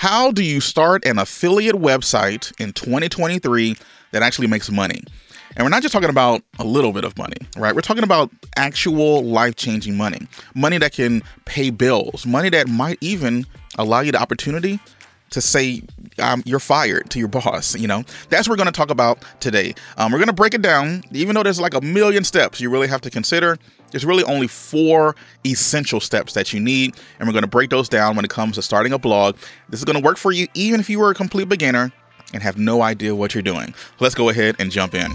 How do you start an affiliate website in 2023 that actually makes money? And we're not just talking about a little bit of money, right? We're talking about actual life-changing money, money that can pay bills, money that might even allow you the opportunity to say you're fired to your boss. You know, that's what we're going to talk about today. We're going to break it down. Even though there's like a million steps you really have to consider, there's really only 4 essential steps that you need. And we're going to break those down when it comes to starting a blog. This is going to work for you, even if you were a complete beginner and have no idea what you're doing. Let's go ahead and jump in.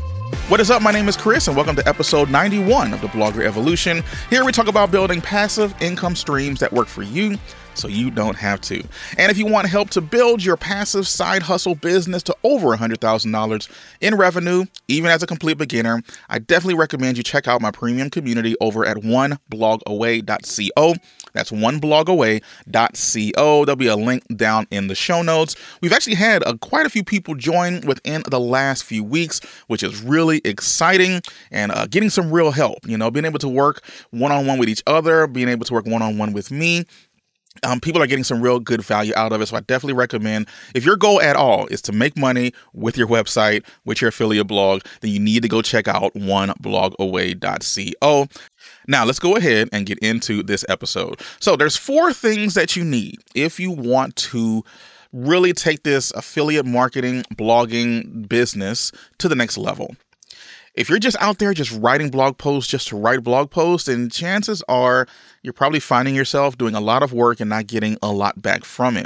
What is up? My name is Chris, and welcome to episode 91 of the Blogger Evolution. Here we talk about building passive income streams that work for you, so you don't have to. And if you want help to build your passive side hustle business to over $100,000 in revenue, even as a complete beginner, I definitely recommend you check out my premium community over at OneBlogAway.co. That's OneBlogAway.co. There'll be a link down in the show notes. We've actually had quite a few people join within the last few weeks, which is really exciting, and getting some real help, you know, being able to work one-on-one with each other, being able to work one-on-one with me. People are getting some real good value out of it. So I definitely recommend, if your goal at all is to make money with your website, with your affiliate blog, then you need to go check out oneblogaway.co. Now let's go ahead and get into this episode. So there's 4 things that you need if you want to really take this affiliate marketing, blogging business to the next level. If you're just out there just writing blog posts just to write blog posts, then chances are you're probably finding yourself doing a lot of work and not getting a lot back from it.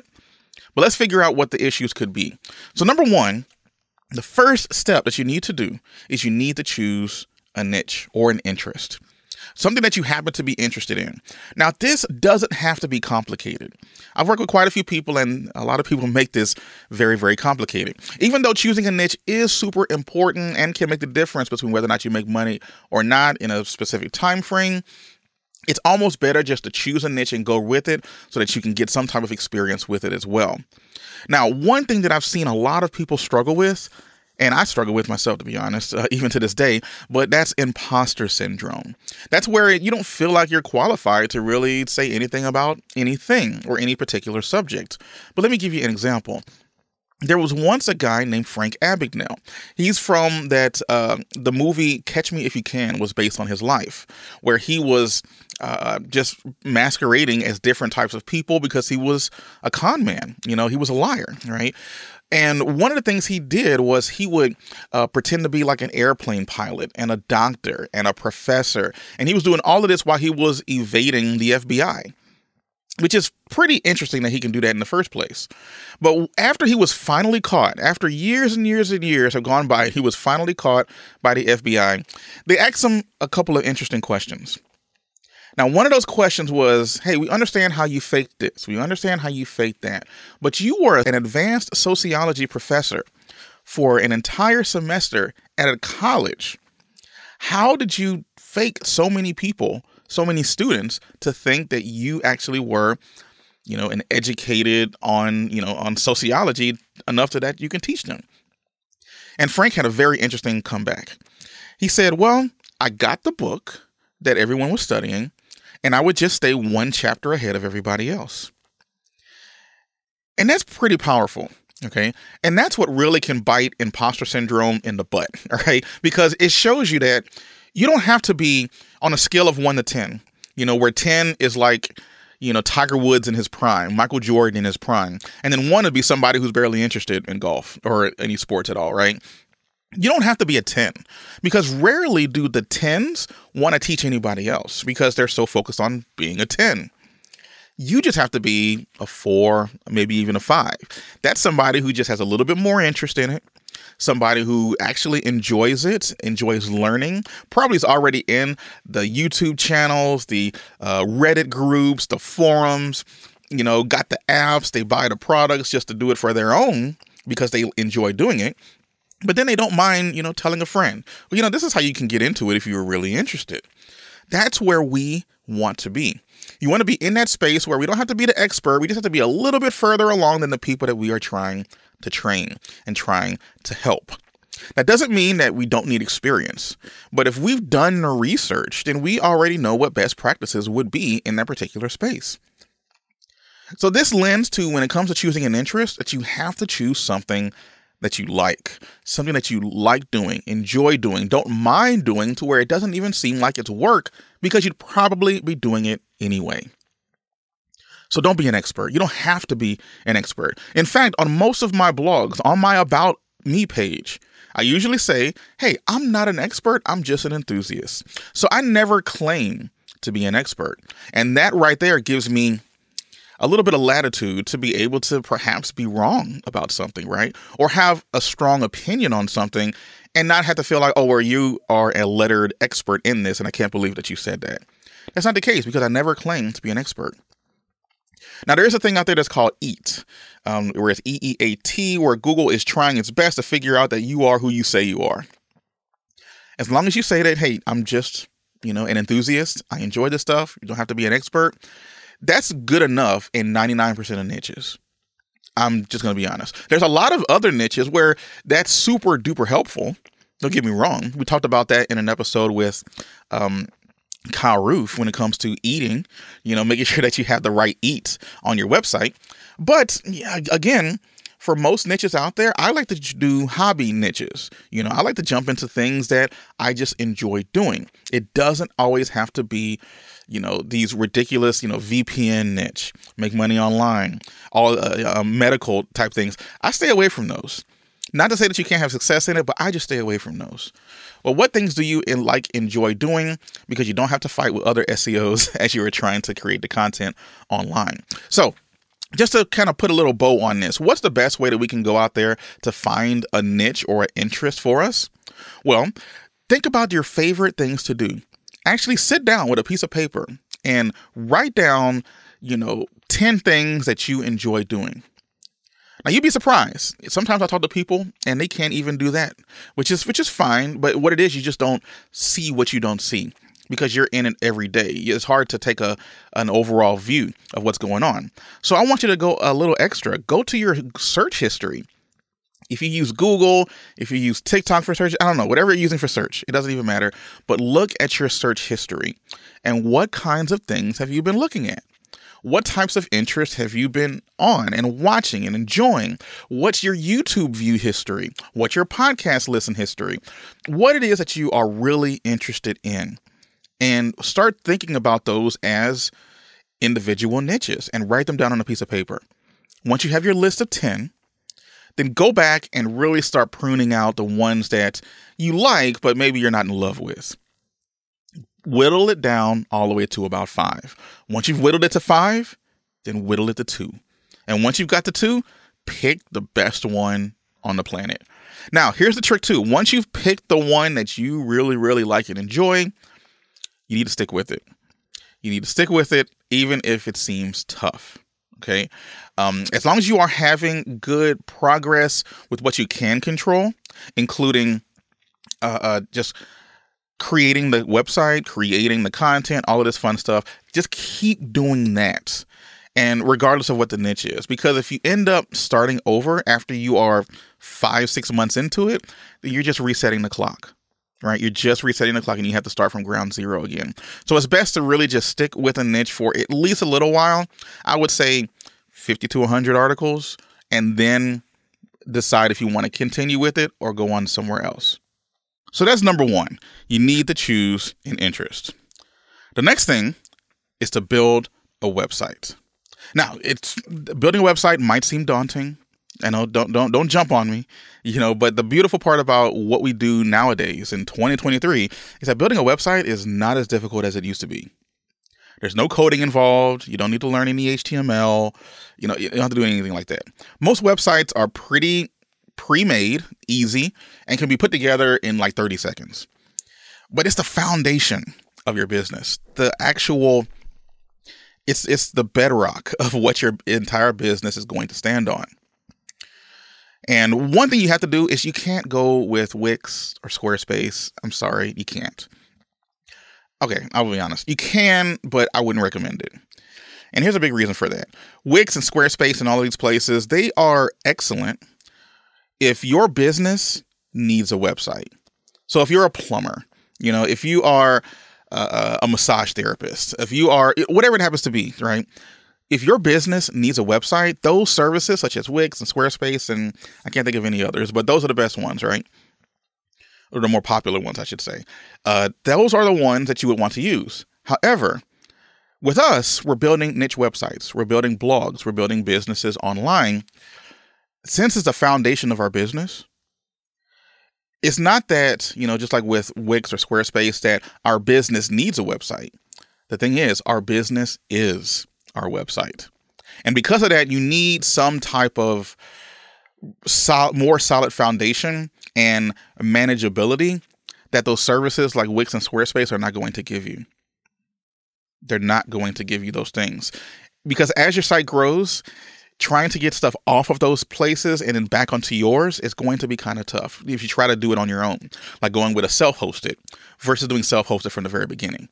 But let's figure out what the issues could be. So number one, the first step that you need to do is you need to choose a niche or an interest, something that you happen to be interested in. Now, this doesn't have to be complicated. I've worked with quite a few people, and a lot of people make this very, very complicated, even though choosing a niche is super important and can make the difference between whether or not you make money or not in a specific time frame. It's almost better just to choose a niche and go with it so that you can get some type of experience with it as well. Now, one thing that I've seen a lot of people struggle with, and I struggle with myself, to be honest, even to this day, but that's imposter syndrome. That's where you don't feel like you're qualified to really say anything about anything or any particular subject. But let me give you an example. There was once a guy named Frank Abagnale. He's from that, the movie Catch Me If You Can was based on his life, where he was just masquerading as different types of people because he was a con man. You know, he was a liar, right? And one of the things he did was he would pretend to be like an airplane pilot and a doctor and a professor. And he was doing all of this while he was evading the FBI, which is pretty interesting that he can do that in the first place. But after he was finally caught, after years and years and years have gone by, he was finally caught by the FBI. They asked him a couple of interesting questions. Now, one of those questions was, hey, we understand how you faked this. We understand how you faked that. But you were an advanced sociology professor for an entire semester at a college. How did you fake so many people, so many students, to think that you actually were, you know, an educated on, you know, on sociology enough to that you can teach them? And Frank had a very interesting comeback. He said, well, I got the book that everyone was studying, and I would just stay one chapter ahead of everybody else. And that's pretty powerful, okay? And that's what really can bite imposter syndrome in the butt, all right? Because it shows you that you don't have to be on a scale of 1 to 10, you know, where 10 is like, you know, Tiger Woods in his prime, Michael Jordan in his prime, and then 1 would be somebody who's barely interested in golf or any sports at all, right? You don't have to be a 10, because rarely do the 10s want to teach anybody else because they're so focused on being a 10. You just have to be a 4, maybe even a 5. That's somebody who just has a little bit more interest in it, somebody who actually enjoys it, enjoys learning, probably is already in the YouTube channels, the Reddit groups, the forums, you know, got the apps, they buy the products just to do it for their own because they enjoy doing it. But then they don't mind, you know, telling a friend, well, you know, this is how you can get into it if you were really interested. That's where we want to be. You want to be in that space where we don't have to be the expert. We just have to be a little bit further along than the people that we are trying to train and trying to help. That doesn't mean that we don't need experience. But if we've done the research, then we already know what best practices would be in that particular space. So this lends to, when it comes to choosing an interest, that you have to choose something that you like, something that you like doing, enjoy doing, don't mind doing, to where it doesn't even seem like it's work because you'd probably be doing it anyway. So don't be an expert. You don't have to be an expert. In fact, on most of my blogs, on my About Me page, I usually say, hey, I'm not an expert. I'm just an enthusiast. So I never claim to be an expert. And that right there gives me a little bit of latitude to be able to perhaps be wrong about something, right? Or have a strong opinion on something and not have to feel like, oh, well, you are a lettered expert in this, and I can't believe that you said that. That's not the case, because I never claim to be an expert. Now, there is a thing out there that's called EAT, where it's EEAT, where Google is trying its best to figure out that you are who you say you are. As long as you say that, hey, I'm just, an enthusiast. I enjoy this stuff. You don't have to be an expert. That's good enough in 99% of niches. I'm just going to be honest. There's a lot of other niches where that's super duper helpful. Don't get me wrong. We talked about that in an episode with Kyle Roof when it comes to eating, making sure that you have the right eats on your website. But again, for most niches out there, I like to do hobby niches. I like to jump into things that I just enjoy doing. It doesn't always have to be, these ridiculous, VPN niche, make money online, all medical type things. I stay away from those. Not to say that you can't have success in it, but I just stay away from those. Well, what things do you enjoy doing? Because you don't have to fight with other SEOs as you are trying to create the content online. So just to kind of put a little bow on this, what's the best way that we can go out there to find a niche or an interest for us? Well, think about your favorite things to do. Actually sit down with a piece of paper and write down, 10 things that you enjoy doing. Now, you'd be surprised. Sometimes I talk to people and they can't even do that, which is fine. But what it is, you just don't see what you don't see because you're in it every day. It's hard to take an overall view of what's going on. So I want you to go a little extra. Go to your search history. If you use Google, if you use TikTok for search, I don't know, whatever you're using for search, it doesn't even matter. But look at your search history and what kinds of things have you been looking at? What types of interests have you been on and watching and enjoying? What's your YouTube view history? What's your podcast listen history? What it is that you are really interested in? And start thinking about those as individual niches and write them down on a piece of paper. Once you have your list of 10, then go back and really start pruning out the ones that you like, but maybe you're not in love with. Whittle it down all the way to about 5. Once you've whittled it to 5, then whittle it to 2. And once you've got the 2, pick the best one on the planet. Now, here's the trick too. Once you've picked the one that you really, really like and enjoy, you need to stick with it. You need to stick with it, even if it seems tough. Okay. As long as you are having good progress with what you can control, including just creating the website, creating the content, all of this fun stuff, just keep doing that. And regardless of what the niche is, because if you end up starting over after you are 5-6 months into it, then you're just resetting the clock. Right? You're just resetting the clock and you have to start from ground zero again. So it's best to really just stick with a niche for at least a little while. I would say 50 to 100 articles, and then decide if you want to continue with it or go on somewhere else. So that's number one. You need to choose an interest. The next thing is to build a website. Now, building a website might seem daunting. I know, don't jump on me, but the beautiful part about what we do nowadays in 2023 is that building a website is not as difficult as it used to be. There's no coding involved. You don't need to learn any HTML. You don't have to do anything like that. Most websites are pretty pre-made, easy, and can be put together in like 30 seconds. But it's the foundation of your business. It's the bedrock of what your entire business is going to stand on. And one thing you have to do is you can't go with Wix or Squarespace. I'm sorry, you can't. Okay, I'll be honest. You can, but I wouldn't recommend it. And here's a big reason for that. Wix and Squarespace and all of these places, they are excellent if your business needs a website. So if you're a plumber, if you are a massage therapist, if you are whatever it happens to be, right? If your business needs a website, those services such as Wix and Squarespace, and I can't think of any others, but those are the best ones, right? Or the more popular ones, I should say. Those are the ones that you would want to use. However, with us, we're building niche websites, we're building blogs, we're building businesses online. Since it's the foundation of our business, it's not that, you know, just like with Wix or Squarespace, that our business needs a website. The thing is, our business is our website. And because of that, you need some type of more solid foundation and manageability that those services like Wix and Squarespace are not going to give you. They're not going to give you those things. Because as your site grows, trying to get stuff off of those places and then back onto yours is going to be kind of tough if you try to do it on your own, like going with a self-hosted versus doing self-hosted from the very beginning.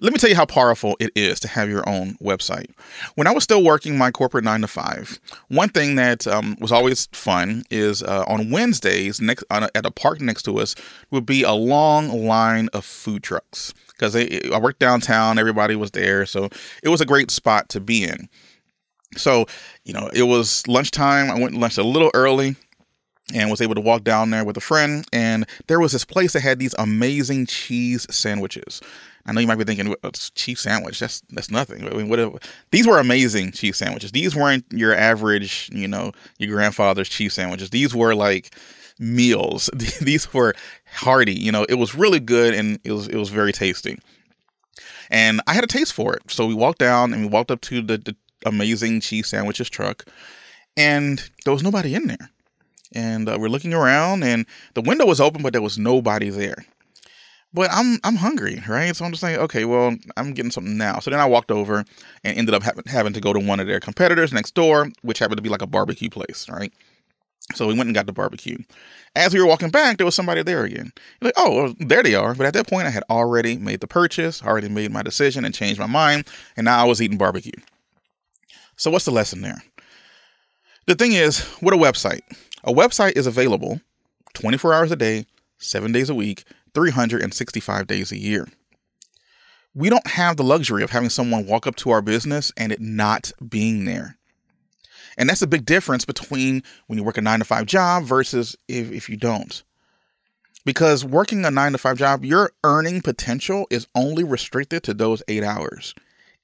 Let me tell you how powerful it is to have your own website. When I was still working my corporate 9-to-5, one thing that was always fun is on Wednesdays at a park next to us would be a long line of food trucks because I worked downtown. Everybody was there. So it was a great spot to be in. So, you know, it was lunchtime. I went to lunch a little early and was able to walk down there with a friend. And there was this place that had these amazing cheese sandwiches. I know you might be thinking, cheese sandwich, that's nothing. I mean, whatever. These were amazing cheese sandwiches. These weren't your average, you know, your grandfather's cheese sandwiches. These were like meals. These were hearty. You know, it was really good and it was very tasty. And I had a taste for it. So we walked down and we walked up to the amazing cheese sandwiches truck, and there was nobody in there. And we're looking around and the window was open, but there was nobody there. But I'm hungry, right? So I'm just like, okay, well, I'm getting something now. So then I walked over and ended up having to go to one of their competitors next door, which happened to be like a barbecue place, right? So we went and got the barbecue. As we were walking back, there was somebody there again. You're like, oh, well, there they are. But at that point, I had already made the purchase, already made my decision and changed my mind. And now I was eating barbecue. So what's the lesson there? The thing is, with a website. A website is available 24 hours a day, 7 days a week, 365 days a year. We don't have the luxury of having someone walk up to our business and it not being there. And that's a big difference between when you work a 9-to-5 job versus if you don't. Because working a 9-to-5 job, your earning potential is only restricted to those 8 hours,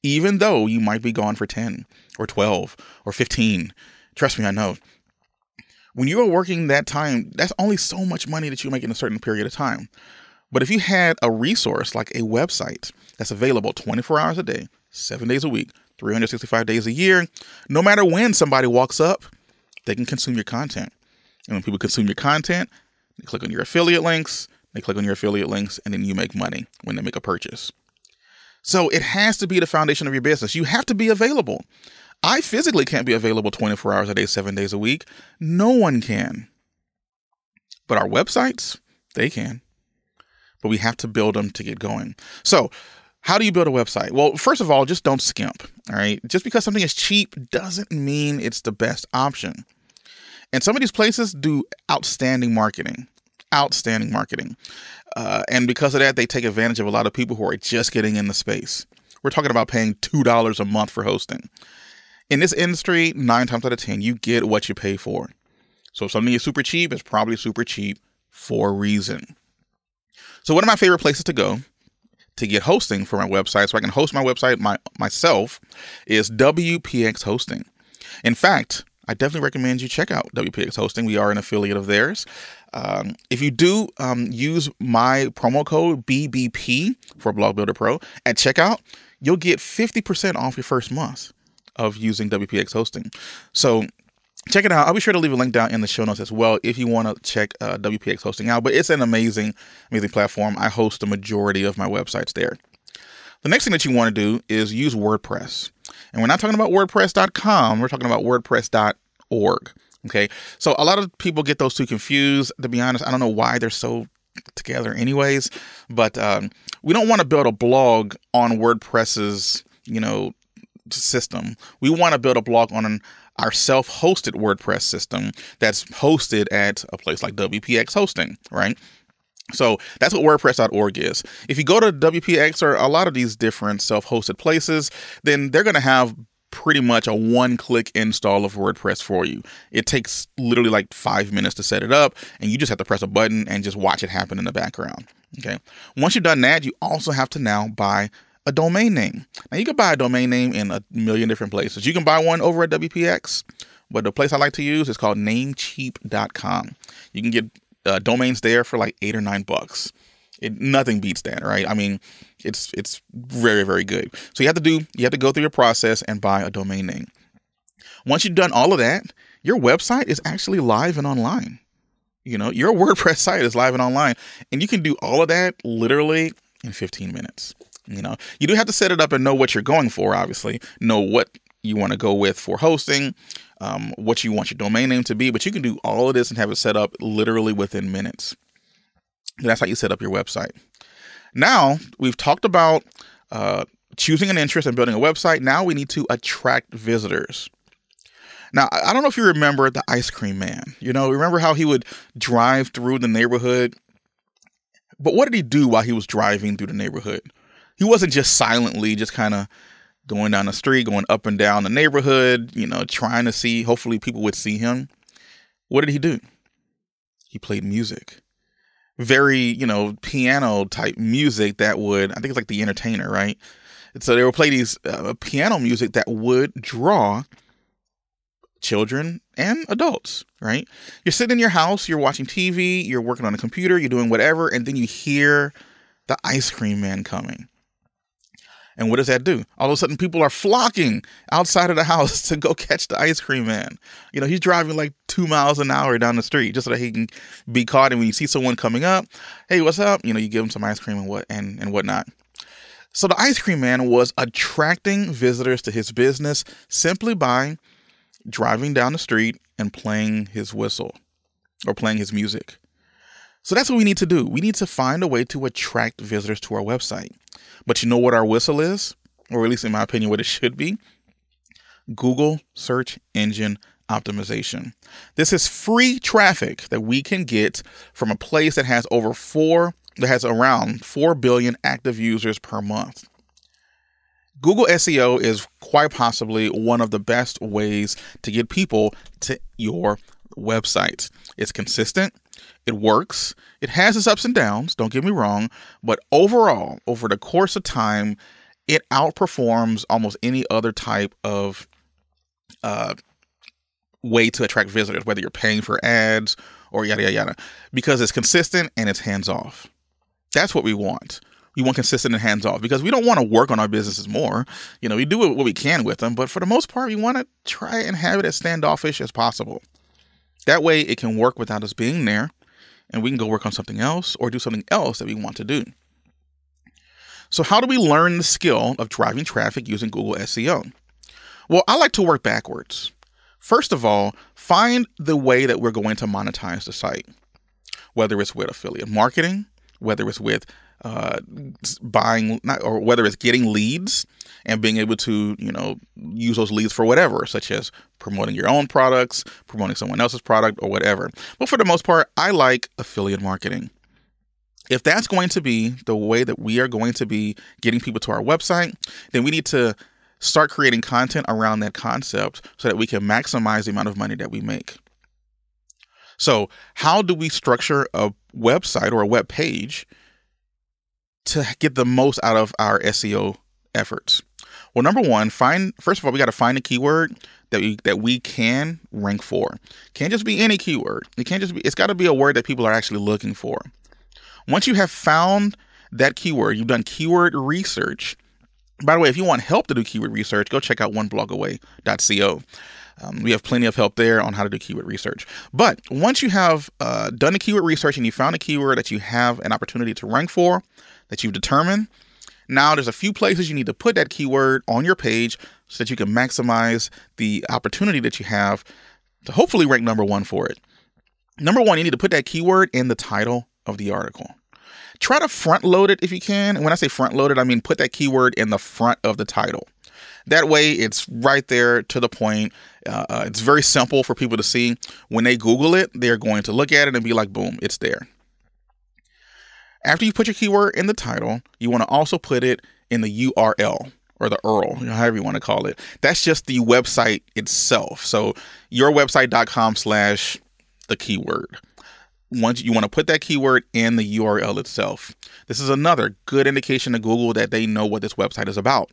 even though you might be gone for 10 or 12 or 15. Trust me, I know. When you are working that time, that's only so much money that you make in a certain period of time. But if you had a resource like a website that's available 24 hours a day, 7 days a week, 365 days a year, no matter when somebody walks up, they can consume your content. And when people consume your content, they click on your affiliate links, and then you make money when they make a purchase. So it has to be the foundation of your business. You have to be available. I physically can't be available 24 hours a day, 7 days a week. No one can. But our websites, they can. But we have to build them to get going. So how do you build a website? Well, first of all, just don't skimp. All right. Just because something is cheap doesn't mean it's the best option. And some of these places do outstanding marketing. And because of that, they take advantage of a lot of people who are just getting in the space. We're talking about paying $2 a month for hosting. In this industry, 9 times out of 10, you get what you pay for. So if something is super cheap, it's probably super cheap for a reason. So one of my favorite places to go to get hosting for my website, so I can host my website myself, is WPX Hosting. In fact, I definitely recommend you check out WPX Hosting. We are an affiliate of theirs. If you do use my promo code BBP for Blog Builder Pro at checkout, you'll get 50% off your first month of using WPX Hosting. So check it out. I'll be sure to leave a link down in the show notes as well if you want to check WPX Hosting out. But it's an amazing, amazing platform. I host the majority of my websites there. The next thing that you want to do is use WordPress. And we're not talking about WordPress.com. We're talking about WordPress.org. Okay. So a lot of people get those two confused. To be honest, I don't know why they're so together anyways. But we don't want to build a blog on WordPress's, you know, system. We want to build a blog on our self-hosted WordPress system that's hosted at a place like WPX Hosting, right? So that's what WordPress.org is. If you go to WPX or a lot of these different self-hosted places, then they're going to have pretty much a one-click install of WordPress for you. It takes literally like 5 minutes to set it up, and you just have to press a button and just watch it happen in the background. Okay. Once you've done that, you also have to now buy a domain name. Now, you can buy a domain name in a million different places. You can buy one over at WPX, but the place I like to use is called namecheap.com. You can get domains there for like $8 or $9. Nothing beats that, right? I mean, it's very, very good. So you have to go through your process and buy a domain name. Once you've done all of that, your website is actually live and online. You know, your WordPress site is live and online, and you can do all of that literally in 15 minutes. You know, you do have to set it up and know what you're going for, obviously, know what you want to go with for hosting, what you want your domain name to be, but you can do all of this and have it set up literally within minutes. That's how you set up your website. Now, we've talked about choosing an interest and building a website. Now we need to attract visitors. Now, I don't know if you remember the ice cream man. You know, remember how he would drive through the neighborhood? But what did he do while he was driving through the neighborhood? He wasn't just silently just kind of going down the street, going up and down the neighborhood, you know, trying to see, hopefully people would see him. What did he do? He played music. Very, you know, piano type music that would, I think it's like The Entertainer, right? And so they would play these piano music that would draw children and adults, right? You're sitting in your house, you're watching TV, you're working on a computer, you're doing whatever, and then you hear the ice cream man coming. And what does that do? All of a sudden, people are flocking outside of the house to go catch the ice cream man. You know, he's driving like 2 miles an hour down the street just so that he can be caught. And when you see someone coming up, hey, what's up? You know, you give him some ice cream and whatnot. So the ice cream man was attracting visitors to his business simply by driving down the street and playing his whistle or playing his music. So that's what we need to do. We need to find a way to attract visitors to our website. But you know what our whistle is, or at least in my opinion, what it should be? Google search engine optimization. This is free traffic that we can get from a place that has around 4 billion active users per month. Google SEO is quite possibly one of the best ways to get people to your website. It's consistent. It works. It has its ups and downs. Don't get me wrong. But overall, over the course of time, it outperforms almost any other type of way to attract visitors, whether you're paying for ads or yada, yada, yada, because it's consistent and it's hands off. That's what we want. We want consistent and hands off because we don't want to work on our businesses more. You know, we do what we can with them, but for the most part, we want to try and have it as standoffish as possible. That way it can work without us being there and we can go work on something else or do something else that we want to do. So how do we learn the skill of driving traffic using Google SEO? Well, I like to work backwards. First of all, find the way that we're going to monetize the site, whether it's with affiliate marketing, whether it's with whether it's getting leads and being able to, you know, use those leads for whatever, such as promoting your own products, promoting someone else's product or whatever. But for the most part, I like affiliate marketing. If that's going to be the way that we are going to be getting people to our website, then we need to start creating content around that concept so that we can maximize the amount of money that we make. So how do we structure a website or a web page to get the most out of our SEO efforts? Well, number one, first of all, we got to find a keyword that we can rank for. Can't just be any keyword. It's got to be a word that people are actually looking for. Once you have found that keyword, you've done keyword research. By the way, if you want help to do keyword research, go check out OneBlogAway.co. We have plenty of help there on how to do keyword research. But once you have done the keyword research and you found a keyword that you have an opportunity to rank for, that you've determined, now there's a few places you need to put that keyword on your page so that you can maximize the opportunity that you have to hopefully rank number one for it. Number one, you need to put that keyword in the title of the article. Try to front load it if you can. And when I say front loaded, I mean put that keyword in the front of the title. That way, it's right there to the point. It's very simple for people to see. When they Google it, they're going to look at it and be like, boom, it's there. After you put your keyword in the title, you want to also put it in the URL or the URL, however you want to call it. That's just the website itself. So yourwebsite.com/the keyword. Once you want to put that keyword in the URL itself. This is another good indication to Google that they know what this website is about.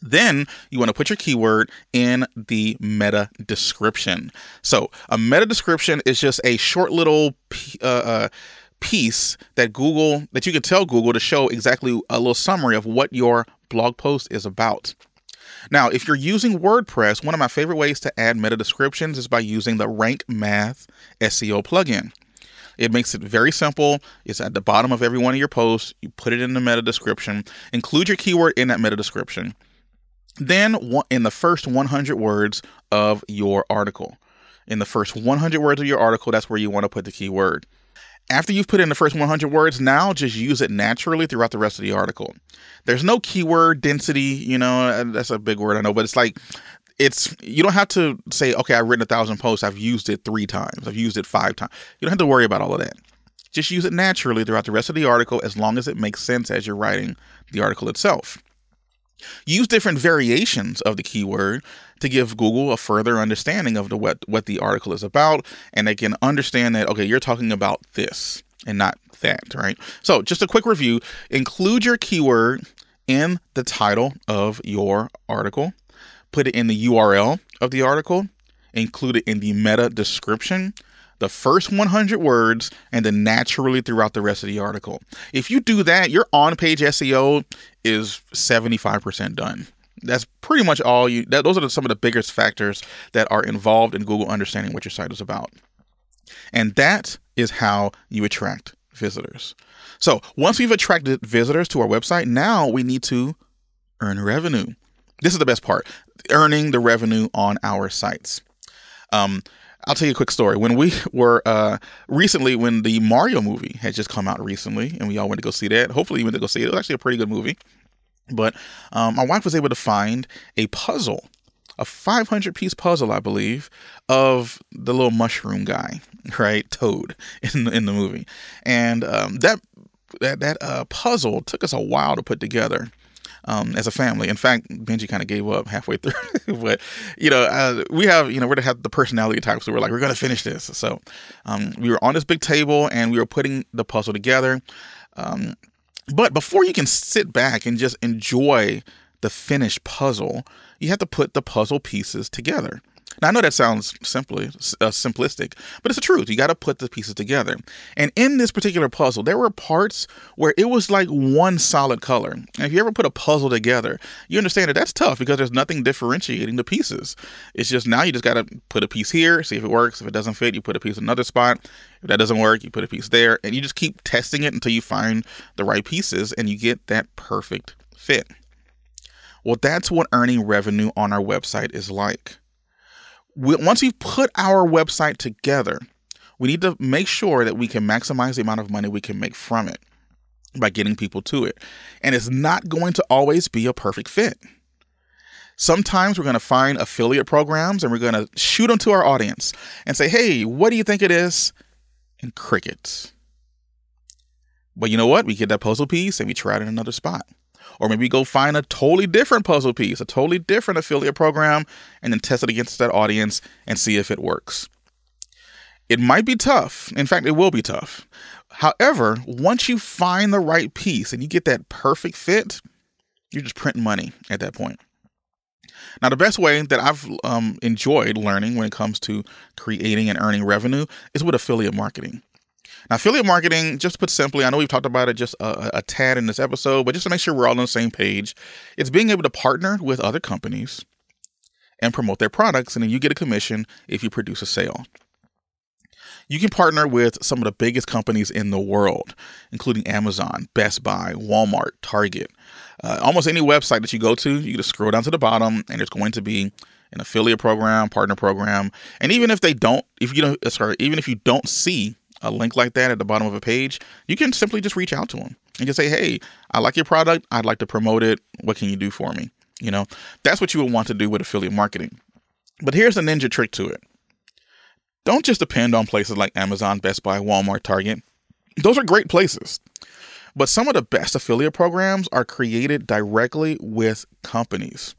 Then you want to put your keyword in the meta description. So a meta description is just a short little piece that you can tell Google to show exactly a little summary of what your blog post is about. Now, if you're using WordPress, one of my favorite ways to add meta descriptions is by using the Rank Math SEO plugin. It makes it very simple. It's at the bottom of every one of your posts. You put it in the meta description, include your keyword in that meta description. Then in the first 100 words of your article, that's where you want to put the keyword. After you've put in the first 100 words, now just use it naturally throughout the rest of the article. There's no keyword density, that's a big word, I know, but you don't have to say, okay, I've written 1,000 posts. I've used it 3 times. I've used it 5 times. You don't have to worry about all of that. Just use it naturally throughout the rest of the article, as long as it makes sense as you're writing the article itself. Use different variations of the keyword to give Google a further understanding of what the article is about. And they can understand that, okay, you're talking about this and not that, right? So just a quick review, include your keyword in the title of your article, put it in the URL of the article, include it in the meta description, the first 100 words, and then naturally throughout the rest of the article. If you do that, your on-page SEO is 75% done. That's pretty much all those are some of the biggest factors that are involved in Google understanding what your site is about. And that is how you attract visitors. So once we've attracted visitors to our website, now we need to earn revenue. This is the best part, earning the revenue on our sites. I'll tell you a quick story. When we were when the Mario movie had just come out recently, and we all went to go see that. Hopefully you went to go see it. It was actually a pretty good movie. But my wife was able to find a puzzle, a 500-piece puzzle, I believe, of the little mushroom guy, right? Toad in the movie. And that puzzle took us a while to put together. As a family. In fact, Benji kind of gave up halfway through, but we're to have the personality types. So we're like, we're going to finish this. So, we were on this big table and we were putting the puzzle together. But before you can sit back and just enjoy the finished puzzle, you have to put the puzzle pieces together. Now, I know that sounds simplistic, but it's the truth. You got to put the pieces together. And in this particular puzzle, there were parts where it was like one solid color. And if you ever put a puzzle together, you understand that that's tough because there's nothing differentiating the pieces. It's just now you just got to put a piece here, see if it works. If it doesn't fit, you put a piece in another spot. If that doesn't work, you put a piece there. And you just keep testing it until you find the right pieces and you get that perfect fit. Well, that's what earning revenue on our website is like. Once we've put our website together, we need to make sure that we can maximize the amount of money we can make from it by getting people to it. And it's not going to always be a perfect fit. Sometimes we're going to find affiliate programs and we're going to shoot them to our audience and say, hey, what do you think it is? And crickets. But you know what? We get that puzzle piece and we try it in another spot. Or maybe go find a totally different puzzle piece, a totally different affiliate program, and then test it against that audience and see if it works. It might be tough. In fact, it will be tough. However, once you find the right piece and you get that perfect fit, you're just printing money at that point. Now, the best way that I've enjoyed learning when it comes to creating and earning revenue is with affiliate marketing. Now, affiliate marketing, just put simply, I know we've talked about it just a tad in this episode, but just to make sure we're all on the same page, it's being able to partner with other companies and promote their products, and then you get a commission if you produce a sale. You can partner with some of the biggest companies in the world, including Amazon, Best Buy, Walmart, Target. Almost any website that you go to, you just scroll down to the bottom, and there's going to be an affiliate program, partner program, and even if you don't see a link like that at the bottom of a page, you can simply just reach out to them and just say, hey, I like your product. I'd like to promote it. What can you do for me? That's what you would want to do with affiliate marketing. But here's the ninja trick to it. Don't just depend on places like Amazon, Best Buy, Walmart, Target. Those are great places. But some of the best affiliate programs are created directly with companies.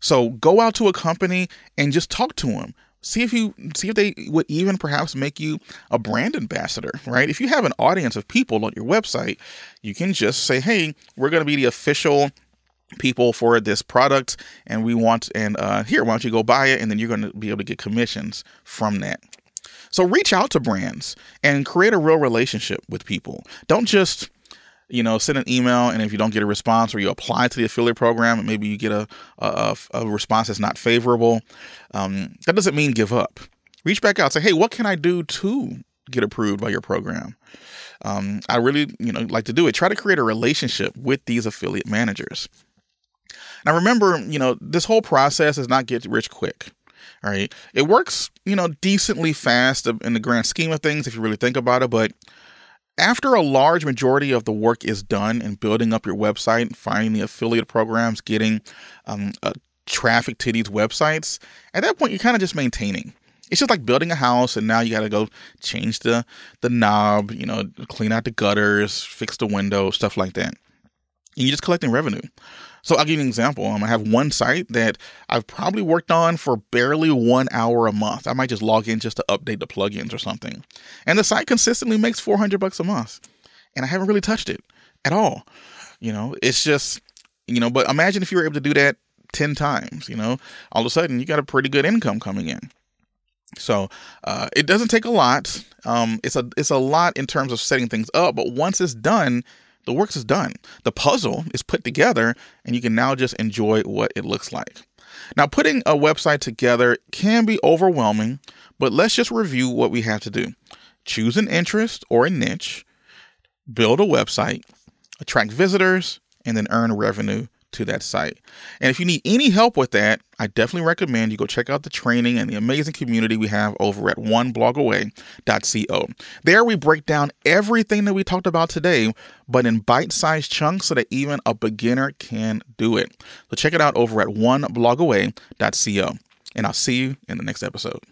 So go out to a company and just talk to them. See if they would even perhaps make you a brand ambassador, right? If you have an audience of people on your website, you can just say, hey, we're going to be the official people for this product. And here, why don't you go buy it? And then you're going to be able to get commissions from that. So reach out to brands and create a real relationship with people. Don't just, send an email, and if you don't get a response, or you apply to the affiliate program and maybe you get a response that's not favorable, that doesn't mean give up. Reach back out, say, hey, what can I do to get approved by your program? I really, like to do it. Try to create a relationship with these affiliate managers. Now, remember, this whole process is not get rich quick. All right. It works, decently fast in the grand scheme of things, if you really think about it, but after a large majority of the work is done in building up your website, finding the affiliate programs, getting traffic to these websites, at that point, you're kind of just maintaining. It's just like building a house, and now you got to go change the knob, clean out the gutters, fix the window, stuff like that. And you're just collecting revenue. So I'll give you an example. I have one site that I've probably worked on for barely 1 hour a month. I might just log in just to update the plugins or something. And the site consistently makes $400 a month. And I haven't really touched it at all. It's just, but imagine if you were able to do that 10 times, all of a sudden you got a pretty good income coming in. So it doesn't take a lot. It's a lot in terms of setting things up. But once it's done, the work is done. The puzzle is put together, and you can now just enjoy what it looks like. Now, putting a website together can be overwhelming, but let's just review what we have to do. Choose an interest or a niche, build a website, attract visitors, and then earn revenue to that site. And if you need any help with that, I definitely recommend you go check out the training and the amazing community we have over at OneBlogAway.co. There we break down everything that we talked about today, but in bite-sized chunks so that even a beginner can do it. So check it out over at OneBlogAway.co, and I'll see you in the next episode.